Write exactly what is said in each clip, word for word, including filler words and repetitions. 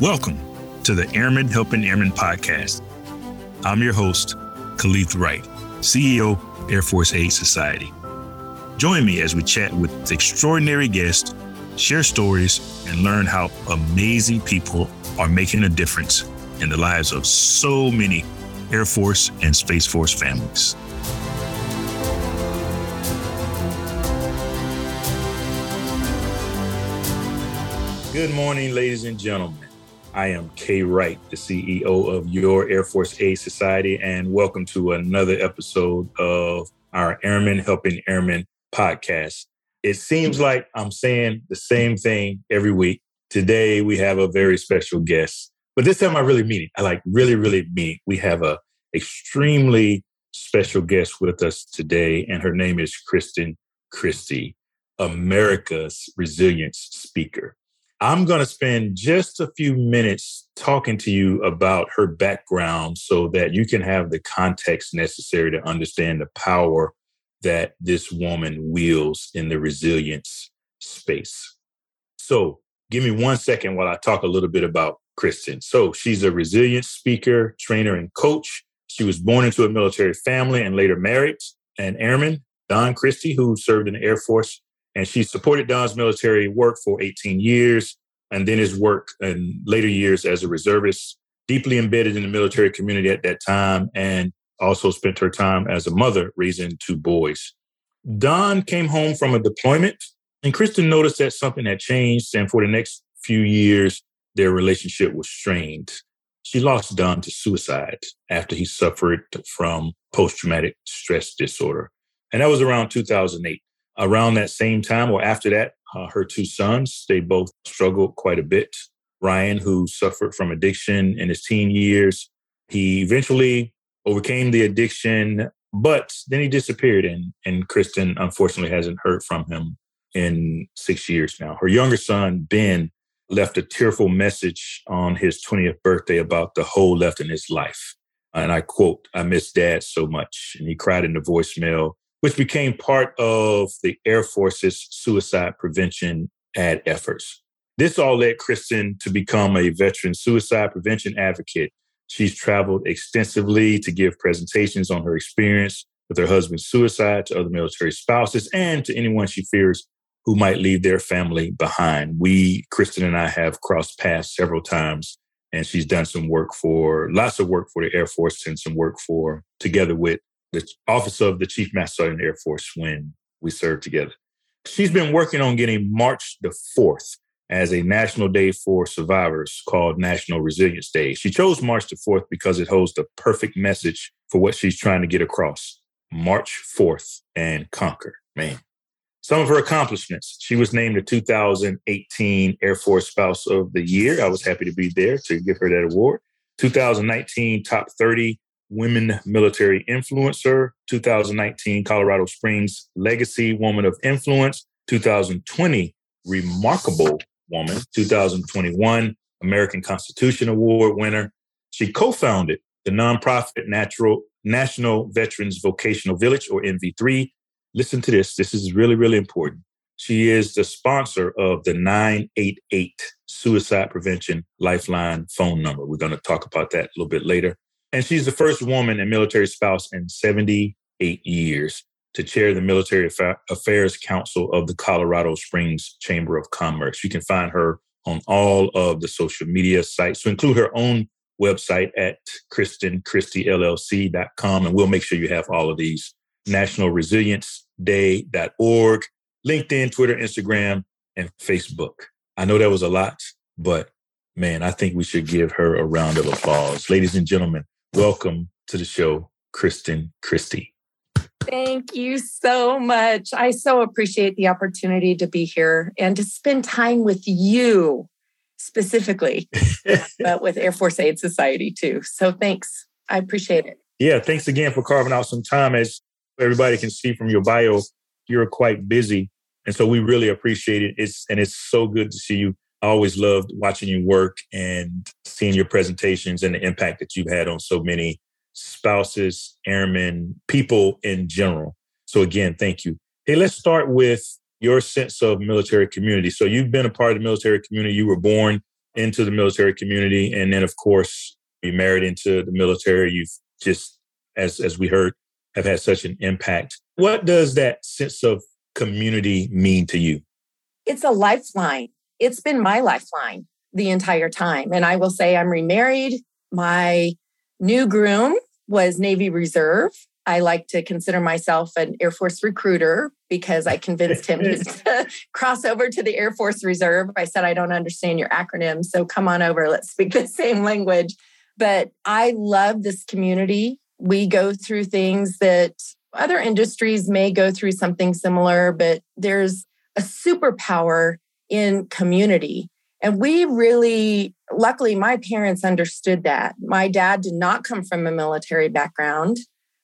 Welcome to the Airmen Helping Airmen Podcast. I'm your host, Kaleth Wright, C E O, Air Force Aid Society. Join me as we chat with extraordinary guests, share stories, and learn how amazing people are making a difference in the lives of so many Air Force and Space Force families. Good morning, ladies and gentlemen. I am K. Wright, the C E O of your Air Force Aid Society, and welcome to another episode of our Airmen Helping Airmen podcast. It seems like I'm saying the same thing every week. Today, we have a very special guest, but this time I really mean it. I like really, really mean it. We have an extremely special guest with us today, and her name is Kristen Christy, America's Resilience Speaker. I'm going to spend just a few minutes talking to you about her background so that you can have the context necessary to understand the power that this woman wields in the resilience space. So give me one second while I talk a little bit about Kristen. So she's a resilience speaker, trainer, and coach. She was born into a military family and later married an airman, Don Christy, who served in the Air Force. And she supported Don's military work for eighteen years and then his work in later years as a reservist, deeply embedded in the military community at that time, and also spent her time as a mother raising two boys. Don came home from a deployment, and Kristen noticed that something had changed, and for the next few years, their relationship was strained. She lost Don to suicide after he suffered from post-traumatic stress disorder. And that was around two thousand eight. Around that same time or after that, uh, her two sons, they both struggled quite a bit. Ryan, who suffered from addiction in his teen years, he eventually overcame the addiction, but then he disappeared. And, and Kristen, unfortunately, hasn't heard from him in six years now. Her younger son, Ben, left a tearful message on his twentieth birthday about the hole left in his life. And I quote, "I miss Dad so much." And he cried in the voicemail, which became part of the Air Force's suicide prevention ad efforts. This all led Kristen to become a veteran suicide prevention advocate. She's traveled extensively to give presentations on her experience with her husband's suicide to other military spouses and to anyone she fears who might leave their family behind. We, Kristen and I, have crossed paths several times, and she's done some work for, lots of work for the Air Force and some work for, together with the office of the Chief Master Sergeant in the Air Force when we served together. She's been working on getting March the fourth as a national day for survivors called National Resilience Day. She chose March the fourth because it holds the perfect message for what she's trying to get across. March fourth and conquer, man. Some of her accomplishments. She was named the two thousand eighteen Air Force Spouse of the Year. I was happy to be there to give her that award. two thousand nineteen Top thirty Women Military Influencer, two thousand nineteen Colorado Springs Legacy Woman of Influence, two thousand twenty Remarkable Woman, two thousand twenty-one American Constitution Award winner. She co-founded the nonprofit Natural National Veterans Vocational Village, or N V three. Listen to this. This is really, really important. She is the sponsor of the nine eight eight Suicide Prevention Lifeline phone number. We're going to talk about that a little bit later. And she's the first woman and military spouse in seventy-eight years to chair the Military Affairs Council of the Colorado Springs Chamber of Commerce. You can find her on all of the social media sites, so include her own website at kristen christy l l c dot com. And we'll make sure you have all of these. national resilience day dot org, LinkedIn, Twitter, Instagram, and Facebook. I know that was a lot, but man, I think we should give her a round of applause. Ladies and gentlemen, welcome to the show, Kristen Christy. Thank you so much. I so appreciate the opportunity to be here and to spend time with you specifically, but with Air Force Aid Society too. So thanks. I appreciate it. Yeah, thanks again for carving out some time. As everybody can see from your bio, you're quite busy. And so we really appreciate it. It's and it's so good to see you. I always loved watching you work and seeing your presentations and the impact that you've had on so many spouses, airmen, people in general. So again, thank you. Hey, let's start with your sense of military community. So you've been a part of the military community. You were born into the military community. And then, of course, you married into the military. You've just, as as we heard, have had such an impact. What does that sense of community mean to you? It's a lifeline. It's been my lifeline the entire time. And I will say I'm remarried. My new groom was Navy Reserve. I like to consider myself an Air Force recruiter because I convinced him to cross over to the Air Force Reserve. I said, I don't understand your acronym, so come on over. Let's speak the same language. But I love this community. We go through things that other industries may go through something similar, but there's a superpower in community. And we really, luckily, my parents understood that. My dad did not come from a military background.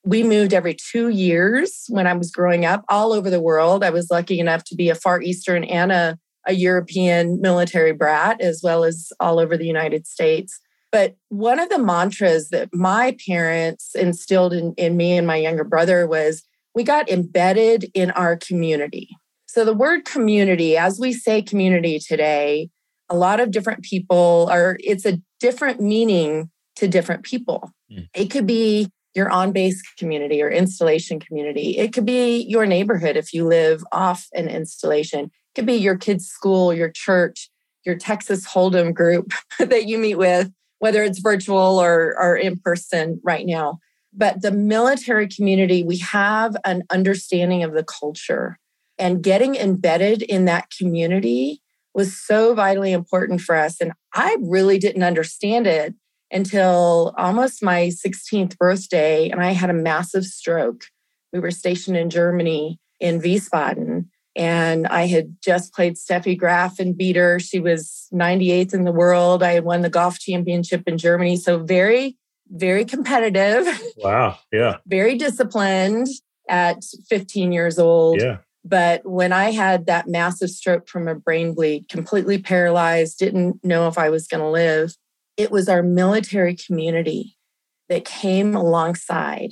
We moved every two years when I was growing up all over the world. I was lucky enough to be a Far Eastern and a, a European military brat, as well as all over the United States. But one of the mantras that my parents instilled in, in me and my younger brother was, we got embedded in our community. So the word community, as we say community today, a lot of different people are, it's a different meaning to different people. Mm. It could be your on-base community or installation community. It could be your neighborhood if you live off an installation. It could be your kids' school, your church, your Texas Hold'em group that you meet with, whether it's virtual or, or in person right now. But the military community, we have an understanding of the culture. And getting embedded in that community was so vitally important for us. And I really didn't understand it until almost my sixteenth birthday, and I had a massive stroke. We were stationed in Germany in Wiesbaden, and I had just played Steffi Graf and beat her. She was ninety-eighth in the world. I had won the golf championship in Germany. So very, very competitive. Wow, yeah. Very disciplined at fifteen years old. Yeah. But when I had that massive stroke from a brain bleed, completely paralyzed, didn't know if I was going to live, it was our military community that came alongside.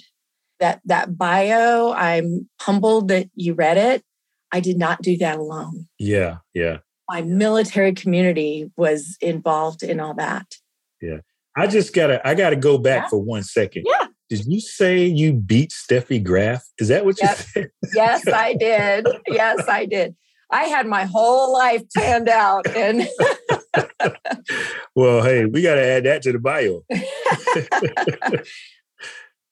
That that bio, I'm humbled that you read it. I did not do that alone. Yeah, yeah. My military community was involved in all that. Yeah. I just got to I got to go back yeah. for one second. Yeah. Did you say you beat Steffi Graf? Is that what yep. you said? Yes, I did. Yes, I did. I had my whole life planned out. And well, hey, we got to add that to the bio.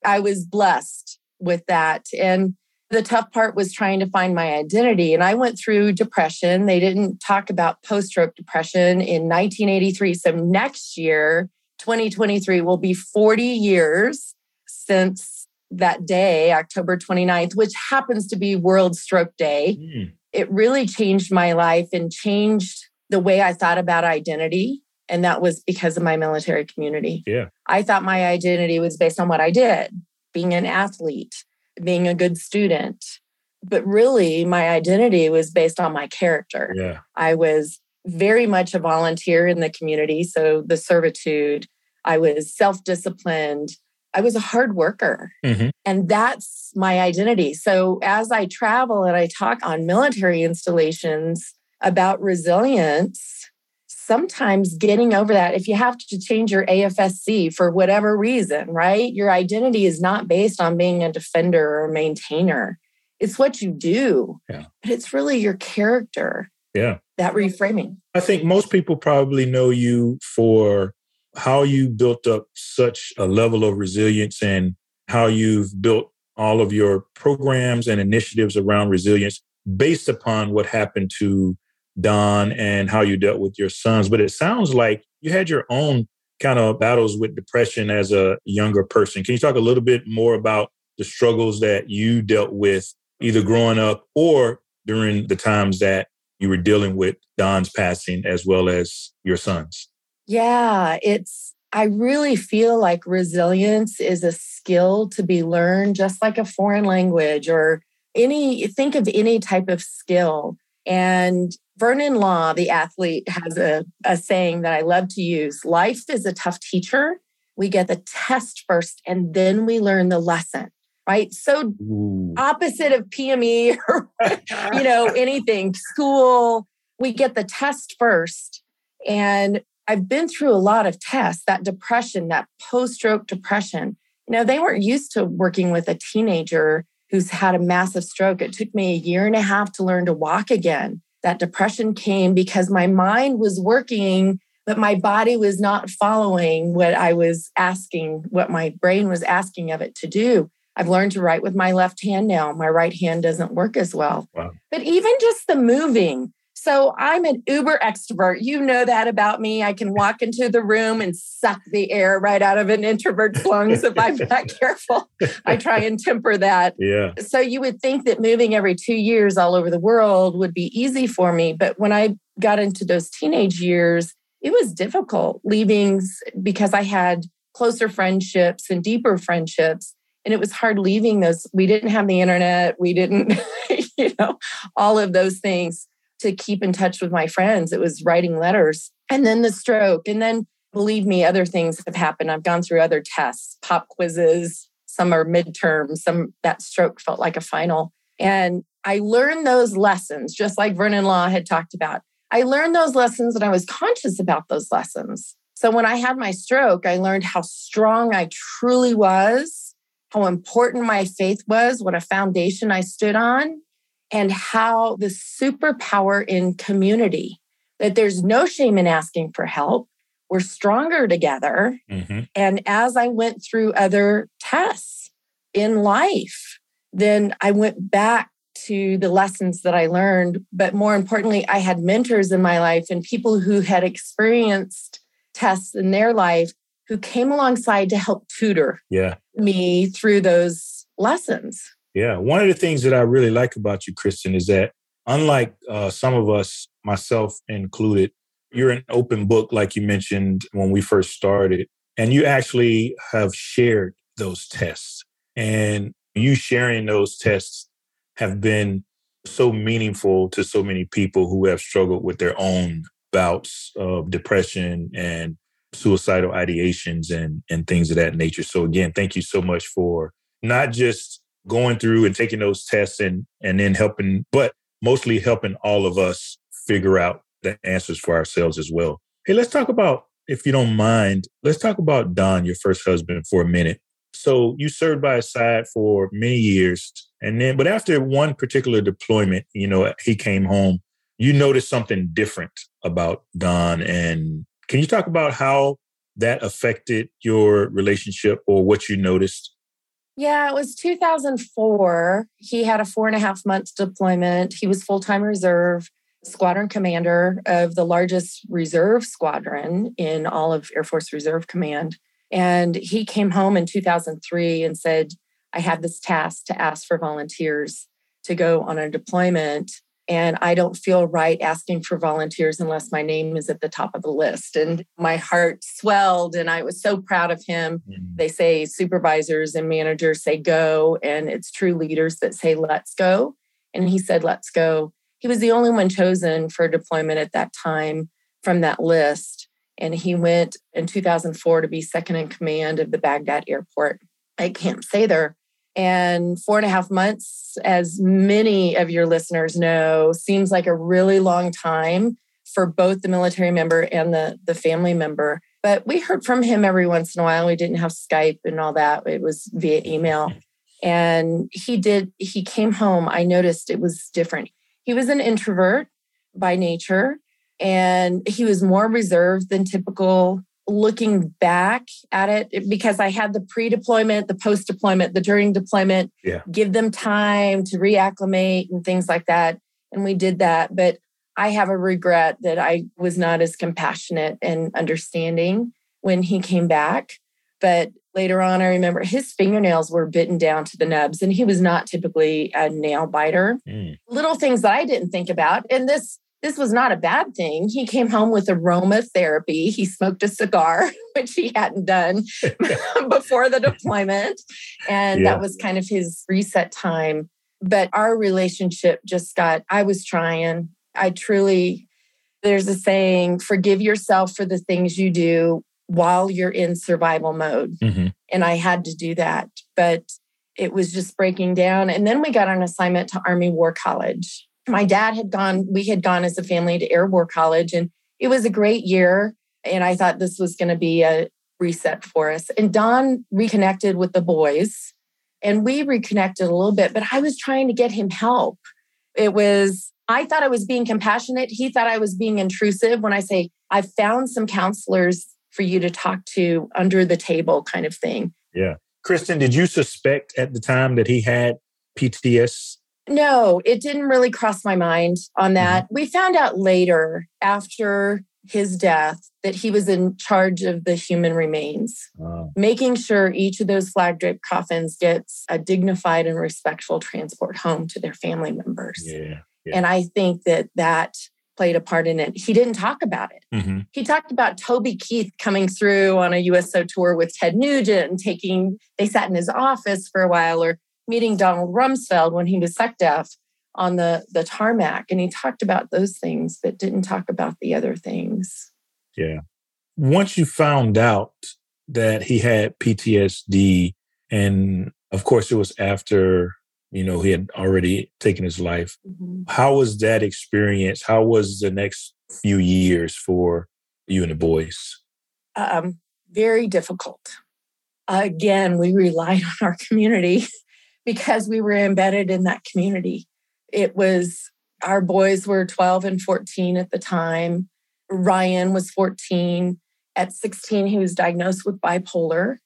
I was blessed with that. And the tough part was trying to find my identity. And I went through depression. They didn't talk about post-stroke depression in nineteen eighty-three. So next year, twenty twenty-three, will be forty years since that day, October twenty-ninth, which happens to be World Stroke Day. Mm. It really changed my life and changed the way I thought about identity. And that was because of my military community. Yeah. I thought my identity was based on what I did, being an athlete, being a good student. But really, my identity was based on my character. Yeah. I was very much a volunteer in the community. So the servitude, I was self-disciplined. I was a hard worker. Mm-hmm. And that's my identity. So as I travel and I talk on military installations about resilience, sometimes getting over that, if you have to change your A F S C for whatever reason, right? Your identity is not based on being a defender or maintainer. It's what you do, yeah. but it's really your character. Yeah. That reframing. I think most people probably know you for how you built up such a level of resilience and how you've built all of your programs and initiatives around resilience based upon what happened to Don and how you dealt with your sons. But it sounds like you had your own kind of battles with depression as a younger person. Can you talk a little bit more about the struggles that you dealt with either growing up or during the times that you were dealing with Don's passing as well as your sons? Yeah, it's, I really feel like resilience is a skill to be learned, just like a foreign language or any, think of any type of skill. And Vernon Law, the athlete, has a, a saying that I love to use. Life is a tough teacher. We get the test first and then we learn the lesson, right? So Ooh. Opposite of P M E or, you know, anything, school, we get the test first. And I've been through a lot of tests, that depression, that post-stroke depression. You know, they weren't used to working with a teenager who's had a massive stroke. It took me a year and a half to learn to walk again. That depression came because my mind was working, but my body was not following what I was asking, what my brain was asking of it to do. I've learned to write with my left hand now. My right hand doesn't work as well. Wow. But even just the moving. So I'm an uber extrovert. You know that about me. I can walk into the room and suck the air right out of an introvert's lungs if I'm not careful. I try and temper that. Yeah. So you would think that moving every two years all over the world would be easy for me. But when I got into those teenage years, it was difficult leaving because I had closer friendships and deeper friendships. And it was hard leaving those. We didn't have the internet. We didn't, you know, all of those things. To keep in touch with my friends. It was writing letters and then the stroke. And then, believe me, other things have happened. I've gone through other tests, pop quizzes, some are midterm, some that stroke felt like a final. And I learned those lessons, just like Vernon Law had talked about. I learned those lessons and I was conscious about those lessons. So when I had my stroke, I learned how strong I truly was, how important my faith was, what a foundation I stood on. And how the superpower in community, that there's no shame in asking for help. We're stronger together. Mm-hmm. And as I went through other tests in life, then I went back to the lessons that I learned. But more importantly, I had mentors in my life and people who had experienced tests in their life who came alongside to help tutor yeah. me through those lessons. Yeah. One of the things that I really like about you, Kristen, is that unlike uh, some of us, myself included, you're an open book, like you mentioned when we first started, and you actually have shared those tests. And you sharing those tests have been so meaningful to so many people who have struggled with their own bouts of depression and suicidal ideations and, and things of that nature. So again, thank you so much for not just going through and taking those tests and and then helping, but mostly helping all of us figure out the answers for ourselves as well. Hey, let's talk about, if you don't mind, let's talk about Don, your first husband, for a minute. So you served by his side for many years. And then, but after one particular deployment, you know, he came home, you noticed something different about Don. And can you talk about how that affected your relationship or what you noticed? Yeah, it was two thousand four. He had a four and a half month deployment. He was full-time reserve squadron commander of the largest reserve squadron in all of Air Force Reserve Command. And he came home in two thousand three and said, I have this task to ask for volunteers to go on a deployment. And I don't feel right asking for volunteers unless my name is at the top of the list. And my heart swelled and I was so proud of him. Mm-hmm. They say supervisors and managers say go, and it's true leaders that say, let's go. And he said, let's go. He was the only one chosen for deployment at that time from that list. And he went in two thousand four to be second in command of the Baghdad airport at Camp Sather. And four and a half months, as many of your listeners know, seems like a really long time for both the military member and the, the family member. But we heard from him every once in a while. We didn't have Skype and all that. It was via email. And he did, he came home. I noticed it was different. He was an introvert by nature, and he was more reserved than typical. Looking back at it, because I had the pre-deployment, the post-deployment, the during deployment, yeah. give them time to reacclimate and things like that. And we did that. But I have a regret that I was not as compassionate and understanding when he came back. But later on, I remember his fingernails were bitten down to the nubs, and he was not typically a nail biter. Mm. Little things that I didn't think about. And this This was not a bad thing. He came home with aromatherapy. He smoked a cigar, which he hadn't done before the deployment. And yeah. that was kind of his reset time. But our relationship just got, I was trying. I truly, there's a saying, forgive yourself for the things you do while you're in survival mode. Mm-hmm. And I had to do that. But it was just breaking down. And then we got an assignment to Army War College. My dad had gone, we had gone as a family to Air War College, and it was a great year. And I thought this was going to be a reset for us. And Don reconnected with the boys and we reconnected a little bit, but I was trying to get him help. It was, I thought I was being compassionate. He thought I was being intrusive when I say, I found some counselors for you to talk to under the table kind of thing. Yeah. Kristen, did you suspect at the time that he had P T S D? No, it didn't really cross my mind on that. Mm-hmm. We found out later after his death that he was in charge of the human remains, wow. making sure each of those flag-draped coffins gets a dignified and respectful transport home to their family members. Yeah, yeah. And I think that that played a part in it. He didn't talk about it. Mm-hmm. He talked about Toby Keith coming through on a U S O tour with Ted Nugent and taking, they sat in his office for a while, or meeting Donald Rumsfeld when he was S E C D E F on the, the tarmac. And he talked about those things, but didn't talk about the other things. Yeah. Once you found out that he had P T S D, and of course it was after, you know, he had already taken his life. Mm-hmm. How was that experience? How was the next few years for you and the boys? Um, very difficult. Again, we relied on our community because we were embedded in that community. It was, our boys were twelve and fourteen at the time. Ryan was fourteen. At sixteen, he was diagnosed with bipolar,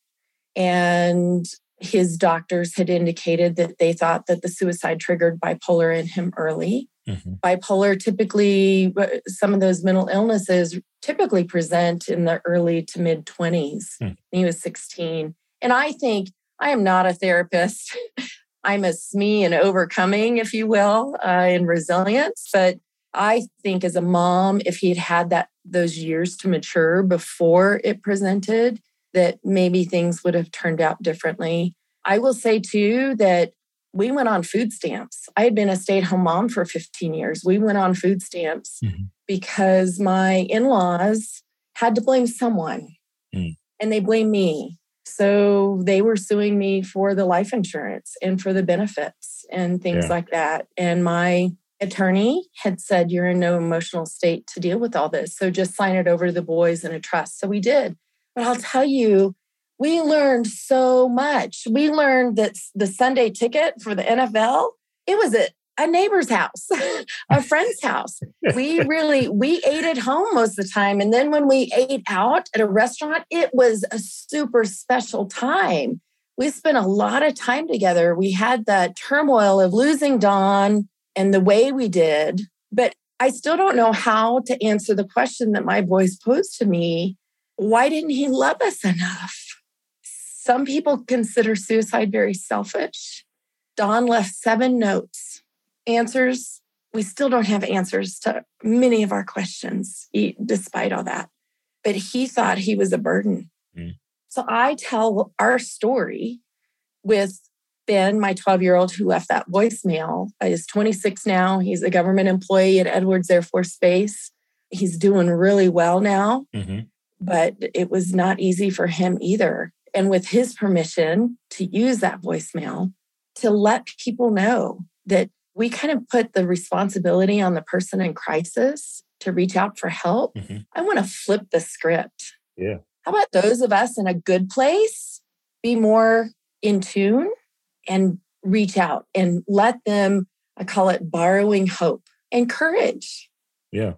and his doctors had indicated that they thought that the suicide triggered bipolar in him early. Mm-hmm. Bipolar typically, some of those mental illnesses typically present in the early to mid twenties. Mm. He was sixteen. And I think, I am not a therapist. I'm a S M E and overcoming, if you will, uh, in resilience. But I think as a mom, if he'd had that those years to mature before it presented, that maybe things would have turned out differently. I will say too, that we went on food stamps. I had been a stay-at-home mom for fifteen years. We went on food stamps mm-hmm. because my in-laws had to blame someone mm. and they blamed me. So they were suing me for the life insurance and for the benefits and things yeah. like that. And my attorney had said, you're in no emotional state to deal with all this. So just sign it over to the boys in a trust. So we did. But I'll tell you, we learned so much. We learned that the Sunday ticket for the N F L, it was at a neighbor's house, a friend's house. We really, we ate at home most of the time. And then when we ate out at a restaurant, it was a super special time. We spent a lot of time together. We had that turmoil of losing Don and the way we did. But I still don't know how to answer the question that my boys posed to me. Why didn't he love us enough? Some people consider suicide very selfish. Don left seven notes. Answers, we still don't have answers to many of our questions, despite all that. But he thought he was a burden. Mm. So I tell our story with Ben, my twelve-year-old who left that voicemail. He's twenty-six now. He's a government employee at Edwards Air Force Base. He's doing really well now. Mm-hmm. But it was not easy for him either. And with his permission to use that voicemail to let people know that we kind of put the responsibility on the person in crisis to reach out for help. Mm-hmm. I want to flip the script. Yeah. How about those of us in a good place be more in tune and reach out and let them, I call it borrowing hope and courage. Yeah.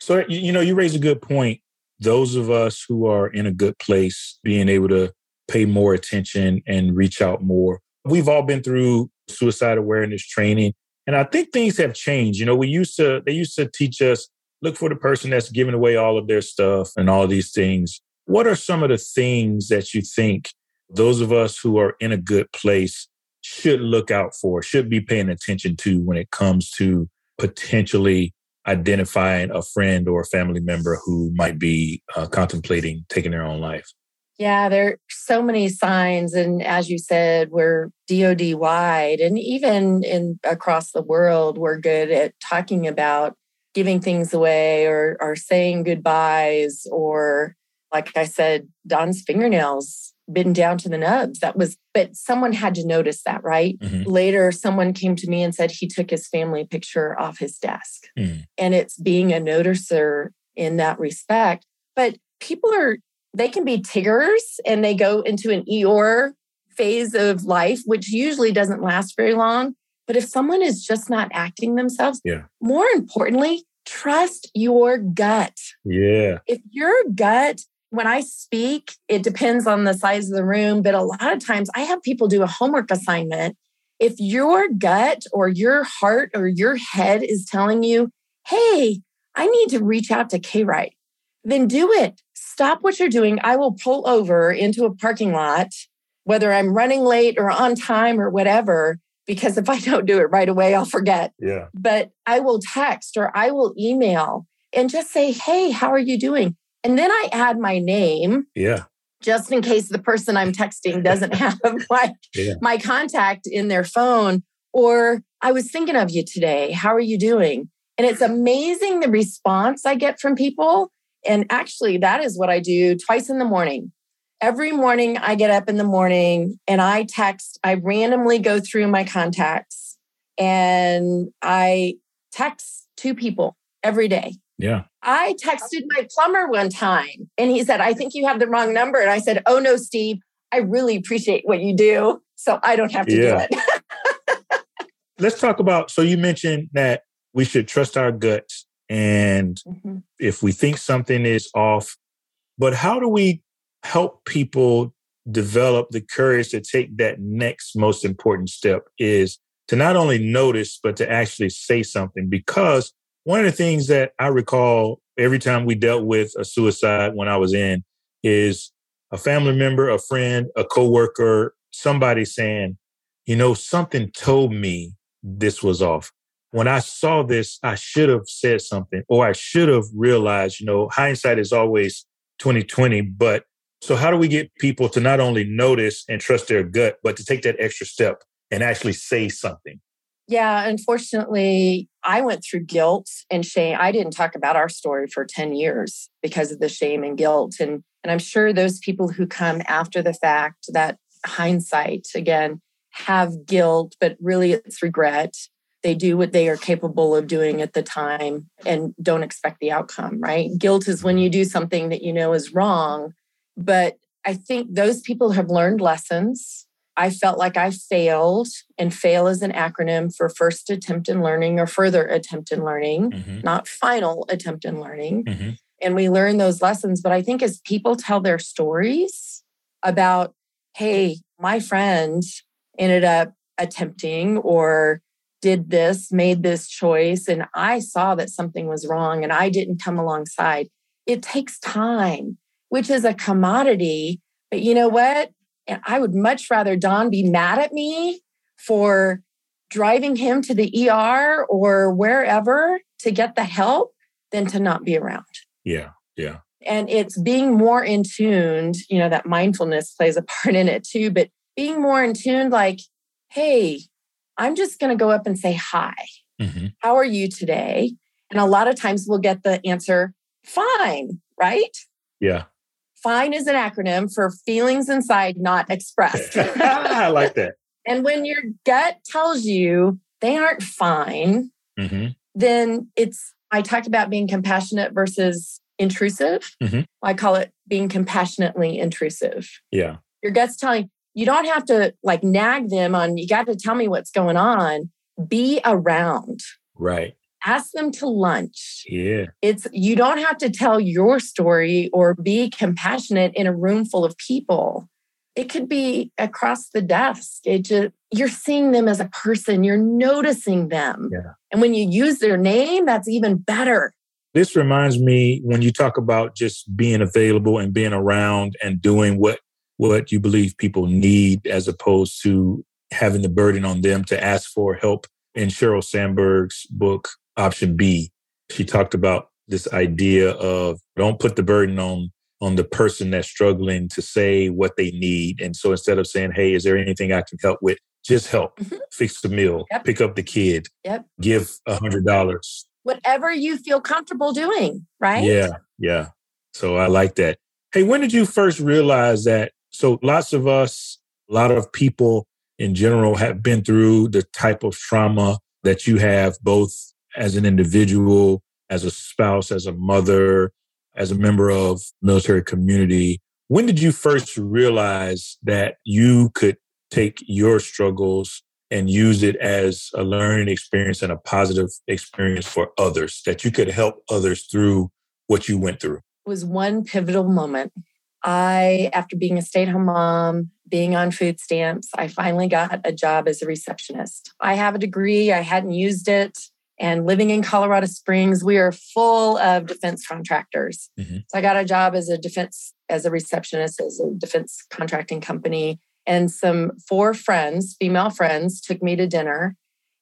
So, you know, you raise a good point. Those of us who are in a good place, being able to pay more attention and reach out more. We've all been through suicide awareness training, and I think things have changed. You know, we used to, they used to teach us, look for the person that's giving away all of their stuff and all of these things. What are some of the things that you think those of us who are in a good place should look out for, should be paying attention to when it comes to potentially identifying a friend or a family member who might be uh, contemplating taking their own life? Yeah, there are so many signs. And as you said, we're D O D wide, and even in across the world, we're good at talking about giving things away or, or saying goodbyes, or like I said, Don's fingernails bitten down to the nubs. That was, but someone had to notice that, right? Mm-hmm. Later, someone came to me and said he took his family picture off his desk. Mm. And it's being a noticer in that respect. But people are, they can be Tiggers and they go into an Eeyore phase of life, which usually doesn't last very long. But if someone is just not acting themselves, yeah. more importantly, trust your gut. Yeah. If your gut, when I speak, it depends on the size of the room, but a lot of times I have people do a homework assignment. If your gut or your heart or your head is telling you, hey, I need to reach out to K. Wright, then do it. Stop what you're doing. I will pull over into a parking lot, whether I'm running late or on time or whatever, because if I don't do it right away, I'll forget. Yeah. But I will text or I will email and just say, hey, how are you doing? And then I add my name. Yeah. Just in case the person I'm texting doesn't have my, yeah. my contact in their phone. Or I was thinking of you today. How are you doing? And it's amazing the response I get from people. And actually, that is what I do twice in the morning. Every morning I get up in the morning and I text, I randomly go through my contacts and I text two people every day. Yeah. I texted my plumber one time and he said, I think you have the wrong number. And I said, oh no, Steve, I really appreciate what you do. So I don't have to yeah. do it. Let's talk about, so you mentioned that we should trust our guts and mm-hmm. if we think something is off, but how do we help people develop the courage to take that next most important step is to not only notice, but to actually say something? Because one of the things that I recall every time we dealt with a suicide when I was in is a family member, a friend, a coworker, somebody saying, you know, something told me this was off. When I saw this, I should have said something, or I should have realized, you know, hindsight is always twenty twenty, but so how do we get people to not only notice and trust their gut, but to take that extra step and actually say something? Yeah, unfortunately, I went through guilt and shame. I didn't talk about our story for ten years because of the shame and guilt. And, and I'm sure those people who come after the fact, that hindsight, again, have guilt, but really it's regret. They do what they are capable of doing at the time and don't expect the outcome, right? Guilt is when you do something that you know is wrong. But I think those people have learned lessons. I felt like I failed, and fail is an acronym for first attempt in learning or further attempt in learning, mm-hmm. not final attempt in learning. Mm-hmm. And we learn those lessons. But I think as people tell their stories about, hey, my friend ended up attempting or did this, made this choice, and I saw that something was wrong and I didn't come alongside. It takes time, which is a commodity. But you know what? And I would much rather Don be mad at me for driving him to the E R or wherever to get the help than to not be around. Yeah, yeah. And it's being more in tuned, you know, that mindfulness plays a part in it too, but being more in tuned, like, hey, I'm just going to go up and say, hi, mm-hmm. how are you today? And a lot of times we'll get the answer, fine, right? Yeah. Fine is an acronym for feelings inside not expressed. I like that. And when your gut tells you they aren't fine, mm-hmm. then it's, I talked about being compassionate versus intrusive. Mm-hmm. I call it being compassionately intrusive. Yeah. Your gut's telling you, you don't have to like nag them on, you got to tell me what's going on. Be around. Right. Ask them to lunch. Yeah. It's, you don't have to tell your story or be compassionate in a room full of people. It could be across the desk. It just, you're seeing them as a person. You're noticing them. Yeah. And when you use their name, that's even better. This reminds me when you talk about just being available and being around and doing what, what you believe people need as opposed to having the burden on them to ask for help. In Sheryl Sandberg's book, Option B, she talked about this idea of don't put the burden on, on the person that's struggling to say what they need. And so instead of saying, hey, is there anything I can help with? Just help, mm-hmm. fix the meal, yep. pick up the kid, yep. give one hundred dollars. Whatever you feel comfortable doing, right? Yeah, yeah. So I like that. Hey, when did you first realize that? So lots of us, a lot of people in general have been through the type of trauma that you have, both as an individual, as a spouse, as a mother, as a member of the military community, when did you first realize that you could take your struggles and use it as a learning experience and a positive experience for others, that you could help others through what you went through? It was one pivotal moment. I, after being a stay-at-home mom, being on food stamps, I finally got a job as a receptionist. I have a degree. I hadn't used it. And living in Colorado Springs, we are full of defense contractors. Mm-hmm. So I got a job as a defense, as a receptionist, as a defense contracting company. And some four friends, female friends, took me to dinner.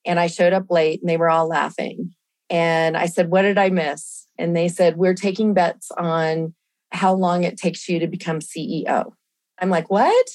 And I showed up late and they were all laughing. And I said, "What did I miss?" And they said, "We're taking bets on how long it takes you to become C E O. I'm like, "What?"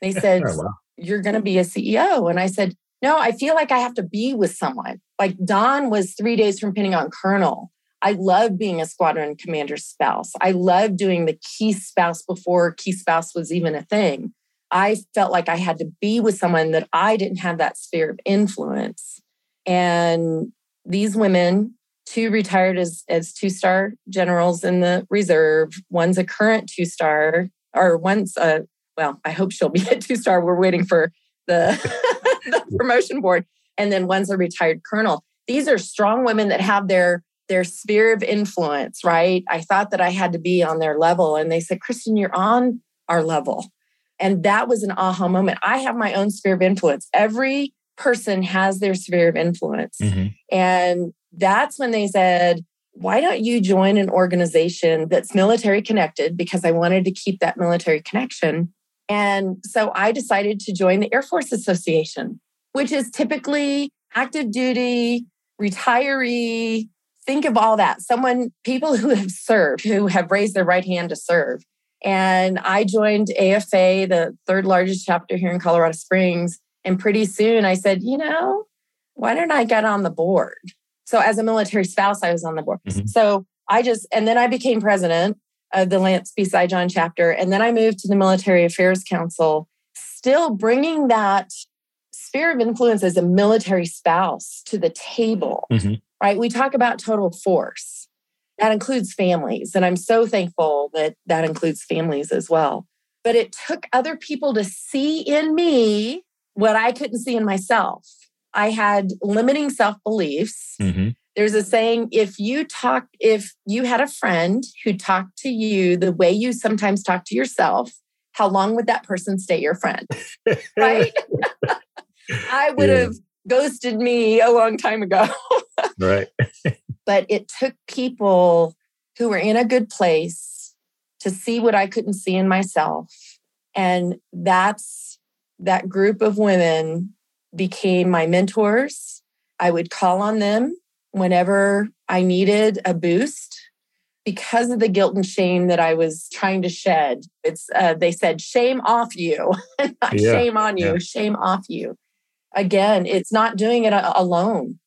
They said, oh, wow. "You're going to be a C E O. And I said, "No, I feel like I have to be with someone." Like Don was three days from pinning on colonel. I love being a squadron commander's spouse. I love doing the key spouse before key spouse was even a thing. I felt like I had to be with someone, that I didn't have that sphere of influence. And these women, two retired as, as two-star generals in the reserve. One's a current two-star, or one's a, well, I hope she'll be a two-star. We're waiting for the, the promotion board. And then one's a retired colonel. These are strong women that have their, their sphere of influence, right? I thought that I had to be on their level. And they said, "Kristen, you're on our level." And that was an aha moment. I have my own sphere of influence. Every person has their sphere of influence. Mm-hmm. And that's when they said, "Why don't you join an organization that's military connected?" Because I wanted to keep that military connection. And so I decided to join the Air Force Association, which is typically active duty, retiree, think of all that. Someone, people who have served, who have raised their right hand to serve. And I joined A F A, the third largest chapter here in Colorado Springs. And pretty soon I said, you know, why don't I get on the board? So as a military spouse, I was on the board. Mm-hmm. So I just, and then I became president of the Lance Beside John chapter. And then I moved to the Military Affairs Council, still bringing that sphere of influence as a military spouse to the table, mm-hmm. right? We talk about total force. That includes families. And I'm so thankful that that includes families as well. But it took other people to see in me what I couldn't see in myself. I had limiting self-beliefs. Mm-hmm. There's a saying, if you talk, if you had a friend who talked to you the way you sometimes talk to yourself, how long would that person stay your friend? Right? I would yeah. have ghosted me a long time ago. Right. But it took people who were in a good place to see what I couldn't see in myself. And that's, that group of women became my mentors. I would call on them whenever I needed a boost because of the guilt and shame that I was trying to shed. It's uh, they said, "Shame off you," not yeah. shame on you, yeah. shame off you. Again, it's not doing it alone.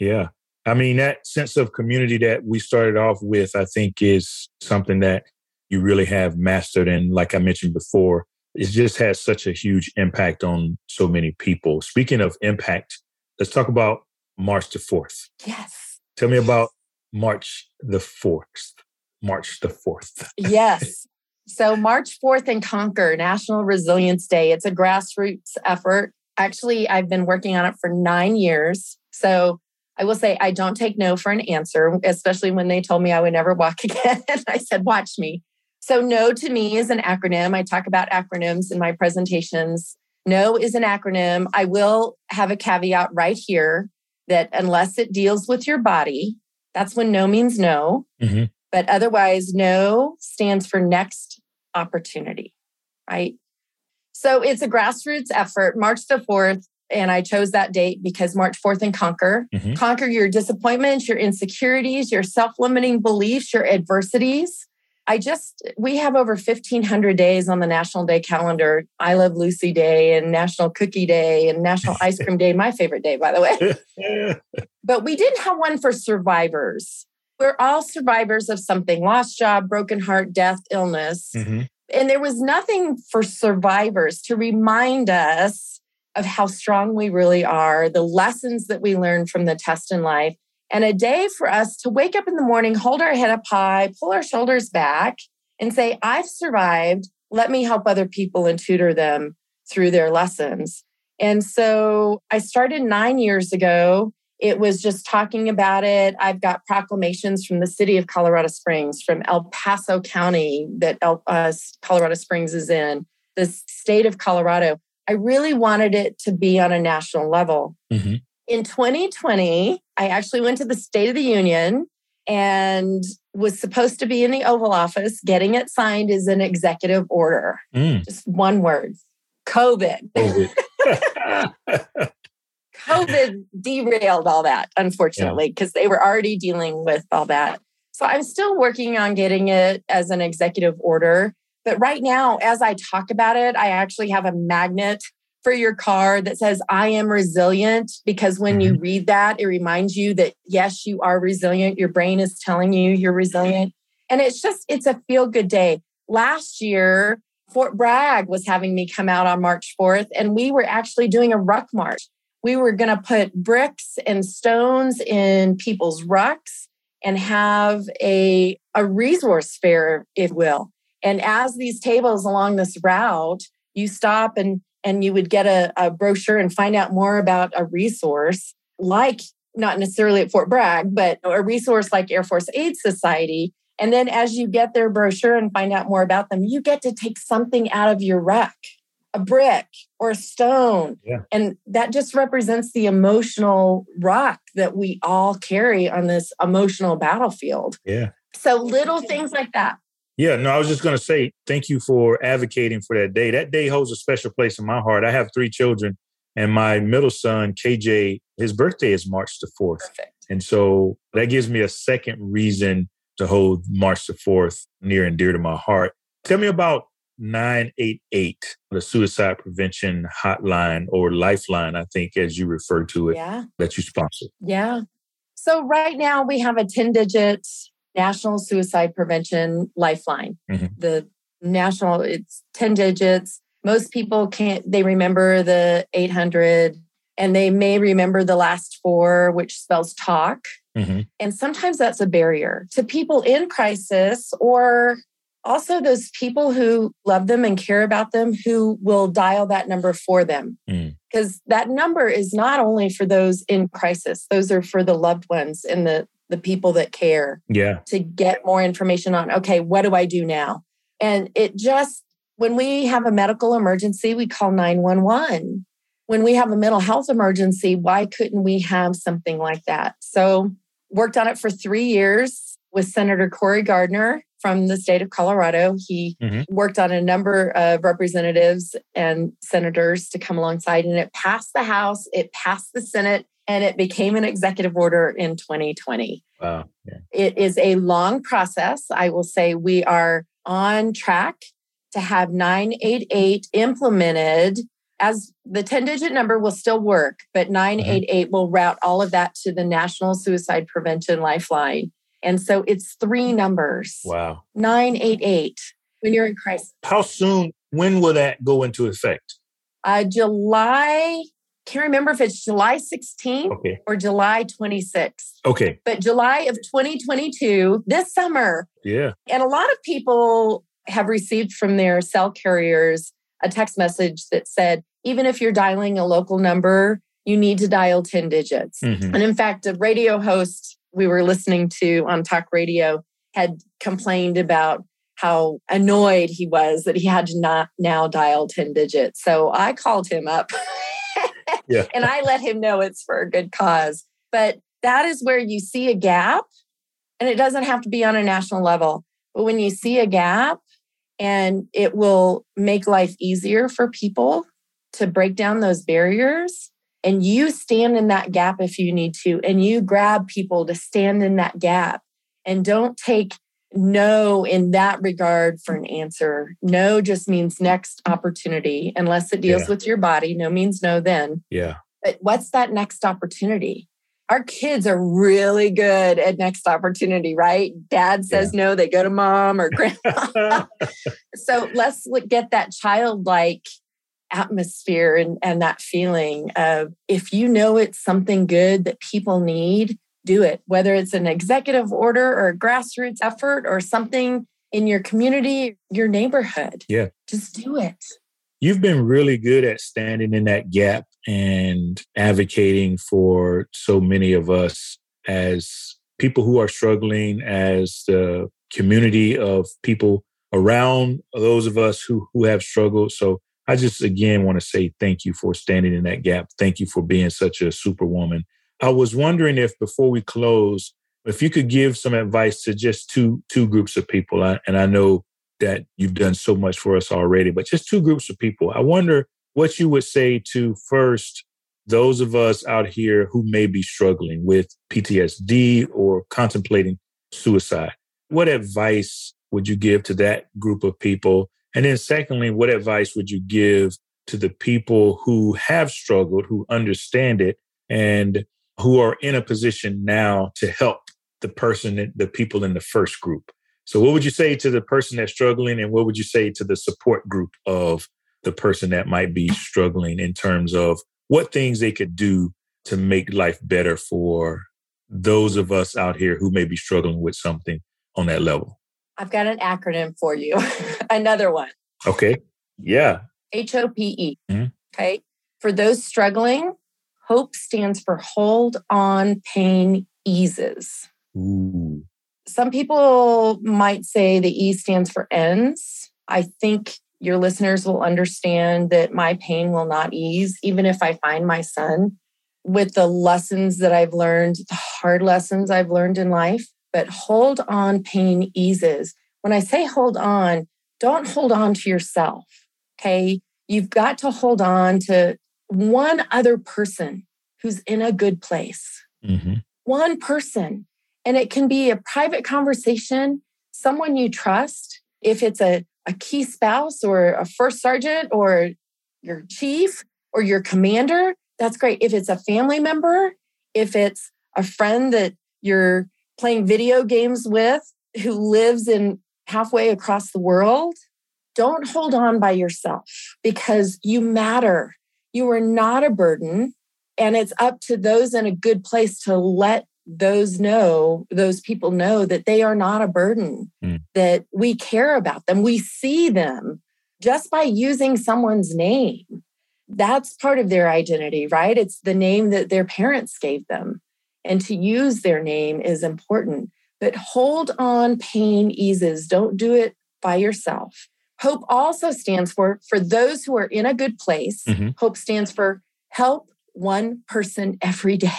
Yeah. I mean, that sense of community that we started off with, I think is something that you really have mastered. And like I mentioned before, it just has such a huge impact on so many people. Speaking of impact, let's talk about March the fourth. Yes. Tell me about March the fourth. March the fourth. Yes. So March fourth in Concord, National Resilience Day. It's a grassroots effort. Actually, I've been working on it for nine years. So I will say I don't take no for an answer, especially when they told me I would never walk again. I said, "Watch me." So no to me is an acronym. I talk about acronyms in my presentations. No is an acronym. I will have a caveat right here that unless it deals with your body, that's when no means no. Mm-hmm. But otherwise, no stands for next opportunity, right? So it's a grassroots effort, March the fourth. And I chose that date because March fourth in Conquer. Mm-hmm. Conquer your disappointments, your insecurities, your self-limiting beliefs, your adversities. I just, we have over fifteen hundred days on the National Day calendar. I Love Lucy Day and National Cookie Day and National Ice Cream Day, my favorite day, by the way. But we didn't have one for survivors. We're all survivors of something, lost job, broken heart, death, illness. Mm-hmm. And there was nothing for survivors to remind us of how strong we really are, the lessons that we learn from the test in life, and a day for us to wake up in the morning, hold our head up high, pull our shoulders back and say, I've survived. Let me help other people and tutor them through their lessons. And so I started nine years ago. It was just talking about it. I've got proclamations from the city of Colorado Springs, from El Paso County that El, uh, Colorado Springs is in, the state of Colorado. I really wanted it to be on a national level. Mm-hmm. In twenty twenty, I actually went to the State of the Union and was supposed to be in the Oval Office. Getting it signed is an executive order. Mm. Just one word, COVID. COVID. COVID derailed all that, unfortunately, because yeah. they were already dealing with all that. So I'm still working on getting it as an executive order. But right now, as I talk about it, I actually have a magnet for your car that says, I am resilient, because when mm-hmm. you read that, it reminds you that, yes, you are resilient. Your brain is telling you you're resilient. And it's just, it's a feel-good day. Last year, Fort Bragg was having me come out on March fourth, and we were actually doing a ruck march. We were going to put bricks and stones in people's rucks and have a, a resource fair, if you will. And as these tables along this route, you stop and, and you would get a, a brochure and find out more about a resource, like not necessarily at Fort Bragg, but a resource like Air Force Aid Society. And then as you get their brochure and find out more about them, you get to take something out of your ruck. A brick or a stone. Yeah. And that just represents the emotional rock that we all carry on this emotional battlefield. Yeah. So little things like that. Yeah. No, I was just going to say, thank you for advocating for that day. That day holds a special place in my heart. I have three children, and my middle son, K J, his birthday is March the fourth. Perfect. And so that gives me a second reason to hold March the fourth near and dear to my heart. Tell me about nine eight eight, the suicide prevention hotline or lifeline, I think, as you refer to it, yeah. that you sponsor. Yeah. So right now we have a ten digit National Suicide Prevention Lifeline. Mm-hmm. The national, it's ten digits. Most people can't, they remember the eight hundred and they may remember the last four, which spells talk. Mm-hmm. And sometimes that's a barrier to people in crisis, or also those people who love them and care about them who will dial that number for them. Because mm. that number is not only for those in crisis. Those are for the loved ones and the, the people that care. Yeah. To get more information on, okay, what do I do now? And it just, when we have a medical emergency, we call nine one one. When we have a mental health emergency, why couldn't we have something like that? So worked on it for three years with Senator Cory Gardner from the state of Colorado. He mm-hmm. worked on a number of representatives and senators to come alongside, and it passed the House, it passed the Senate, and it became an executive order in twenty twenty. Wow. Yeah. It is a long process. I will say we are on track to have nine eight eight implemented, as the ten digit number will still work, but nine eight eight mm-hmm. will route all of that to the National Suicide Prevention Lifeline. And so it's three numbers. Wow. nine eight eight when you're in crisis. How soon, when will that go into effect? Uh, July, can't remember if it's July sixteenth okay. or July twenty-sixth. Okay. But July of twenty twenty-two, this summer. Yeah. And a lot of people have received from their cell carriers a text message that said, even if you're dialing a local number, you need to dial ten digits. Mm-hmm. And in fact, a radio host we were listening to on talk radio had complained about how annoyed he was that he had to not now dial ten digits. So I called him up yeah. and I let him know it's for a good cause. But that is where you see a gap, and it doesn't have to be on a national level. But when you see a gap, and it will make life easier for people to break down those barriers. And you stand in that gap if you need to, and you grab people to stand in that gap, and don't take no in that regard for an answer. No just means next opportunity, unless it deals yeah. with your body. No means no then. Yeah. But what's that next opportunity? Our kids are really good at next opportunity, right? Dad says yeah. no, they go to mom or grandma. So let's get that childlike atmosphere and, and that feeling of, if you know it's something good that people need, do it, whether it's an executive order or a grassroots effort or something in your community, your neighborhood. Yeah. Just do it. You've been really good at standing in that gap and advocating for so many of us as people who are struggling, as the community of people around those of us who, who have struggled. So I just, again, want to say thank you for standing in that gap. Thank you for being such a superwoman. I was wondering if, before we close, if you could give some advice to just two two groups of people. I, and I know that you've done so much for us already, but just two groups of people. I wonder what you would say to, first, those of us out here who may be struggling with P T S D or contemplating suicide. What advice would you give to that group of people? And then secondly, what advice would you give to the people who have struggled, who understand it, and who are in a position now to help the person, the people in the first group? So what would you say to the person that's struggling, and what would you say to the support group of the person that might be struggling in terms of what things they could do to make life better for those of us out here who may be struggling with something on that level? I've got an acronym for you. Another one. Okay. Yeah. H O P E. Mm-hmm. Okay. For those struggling, HOPE stands for Hold On Pain Eases. Ooh. Some people might say the E stands for ends. I think your listeners will understand that my pain will not ease, even if I find my son, with the lessons that I've learned, the hard lessons I've learned in life. But hold on, pain eases. When I say hold on, don't hold on to yourself, okay? You've got to hold on to one other person who's in a good place. Mm-hmm. One person. And it can be a private conversation, someone you trust. If it's a, a key spouse or a first sergeant or your chief or your commander, that's great. If it's a family member, if it's a friend that you're playing video games with who lives in halfway across the world, don't hold on by yourself, because you matter. You are not a burden. And it's up to those in a good place to let those know, those people know that they are not a burden, mm. that we care about them. We see them just by using someone's name. That's part of their identity, right? It's the name that their parents gave them. And to use their name is important. But hold on, pain eases. Don't do it by yourself. HOPE also stands for, for those who are in a good place, mm-hmm. HOPE stands for help one person every day.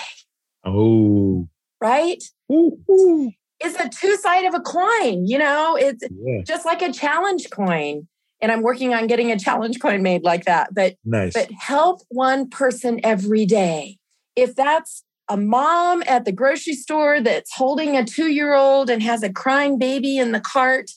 Oh. Right? Ooh, ooh. It's a two side of a coin, you know, it's yeah. just like a challenge coin. And I'm working on getting a challenge coin made like that. But, nice. But help one person every day. If that's a mom at the grocery store that's holding a two-year-old and has a crying baby in the cart,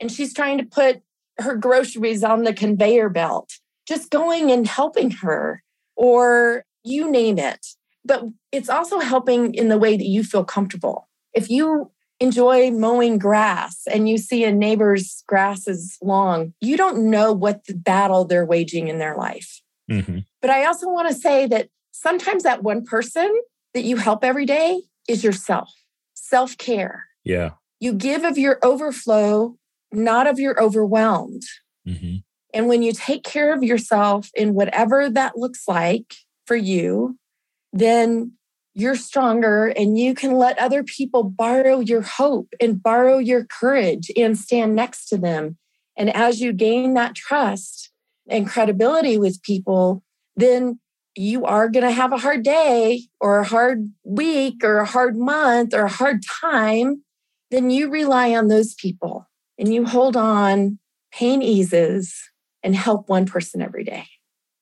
and she's trying to put her groceries on the conveyor belt, just going and helping her, or you name it. But it's also helping in the way that you feel comfortable. If you enjoy mowing grass and you see a neighbor's grass is long, you don't know what the battle they're waging in their life. Mm-hmm. But I also want to say that sometimes that one person that you help every day is yourself. Self-care. Yeah. You give of your overflow, not of your overwhelmed. Mm-hmm. And when you take care of yourself in whatever that looks like for you, then you're stronger and you can let other people borrow your hope and borrow your courage and stand next to them. And as you gain that trust and credibility with people, then you are going to have a hard day or a hard week or a hard month or a hard time. Then you rely on those people and you hold on, pain eases, and help one person every day.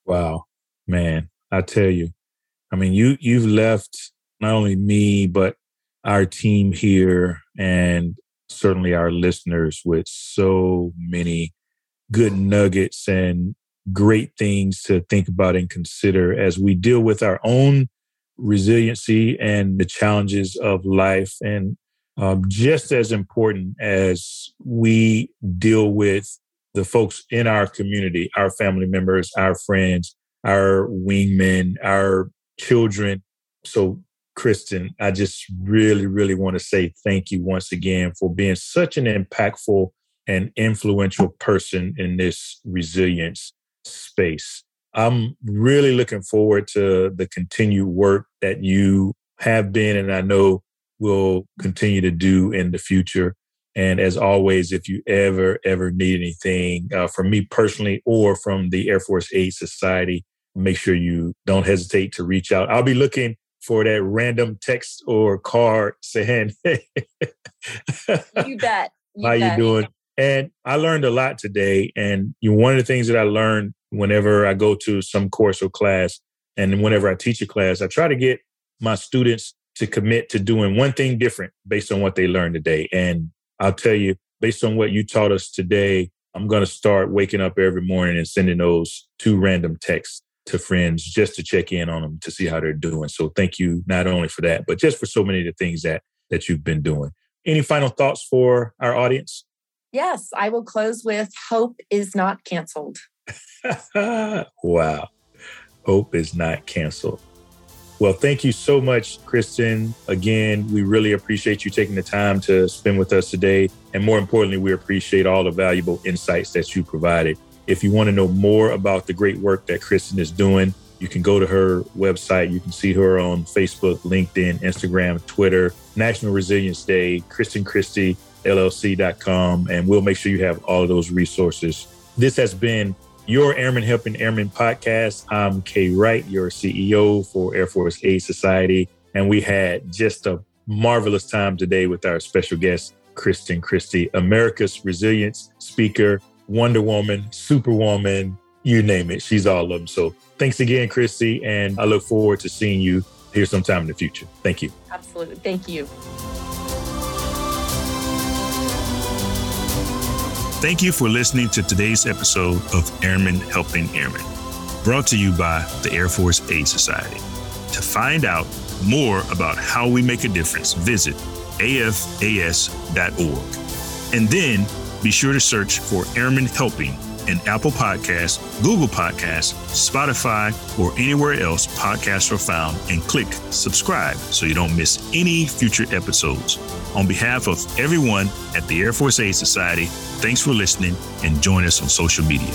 Wow, man, I tell you. I mean, you, you've left not only me, but our team here and certainly our listeners with so many good nuggets and great things to think about and consider as we deal with our own resiliency and the challenges of life. And um, just as important as we deal with the folks in our community, our family members, our friends, our wingmen, our children. So Kristen, I just really, really want to say thank you once again for being such an impactful and influential person in this resilience space. I'm really looking forward to the continued work that you have been and I know will continue to do in the future. And as always, if you ever, ever need anything uh, from me personally or from the Air Force Aid Society, make sure you don't hesitate to reach out. I'll be looking for that random text or card saying, hey, you bet. You how bet. You doing? And I learned a lot today. And you know, one of the things that I learned whenever I go to some course or class, and whenever I teach a class, I try to get my students to commit to doing one thing different based on what they learned today. And I'll tell you, based on what you taught us today, I'm going to start waking up every morning and sending those two random texts to friends just to check in on them to see how they're doing. So thank you not only for that, but just for so many of the things that that you've been doing. Any final thoughts for our audience? Yes, I will close with hope is not canceled. Wow. Hope is not canceled. Well, thank you so much, Kristen. Again, we really appreciate you taking the time to spend with us today. And more importantly, we appreciate all the valuable insights that you provided. If you want to know more about the great work that Kristen is doing, you can go to her website. You can see her on Facebook, LinkedIn, Instagram, Twitter, National Resilience Day, Kristen Christy L L C dot com, and we'll make sure you have all of those resources. This has been your Airmen Helping Airmen Podcast. I'm Kay Wright, your C E O for Air Force Aid Society. And we had just a marvelous time today with our special guest, Kristen Christy, America's resilience speaker, Wonder Woman, Superwoman, you name it. She's all of them. So thanks again, Christy. And I look forward to seeing you here sometime in the future. Thank you. Absolutely. Thank you. Thank you for listening to today's episode of Airmen Helping Airmen, brought to you by the Air Force Aid Society. To find out more about how we make a difference, visit A F A S dot org. And then be sure to search for Airmen Helping in Apple Podcasts, Google Podcasts, Spotify, or anywhere else podcasts are found, and click subscribe so you don't miss any future episodes. On behalf of everyone at the Air Force Aid Society, thanks for listening and join us on social media.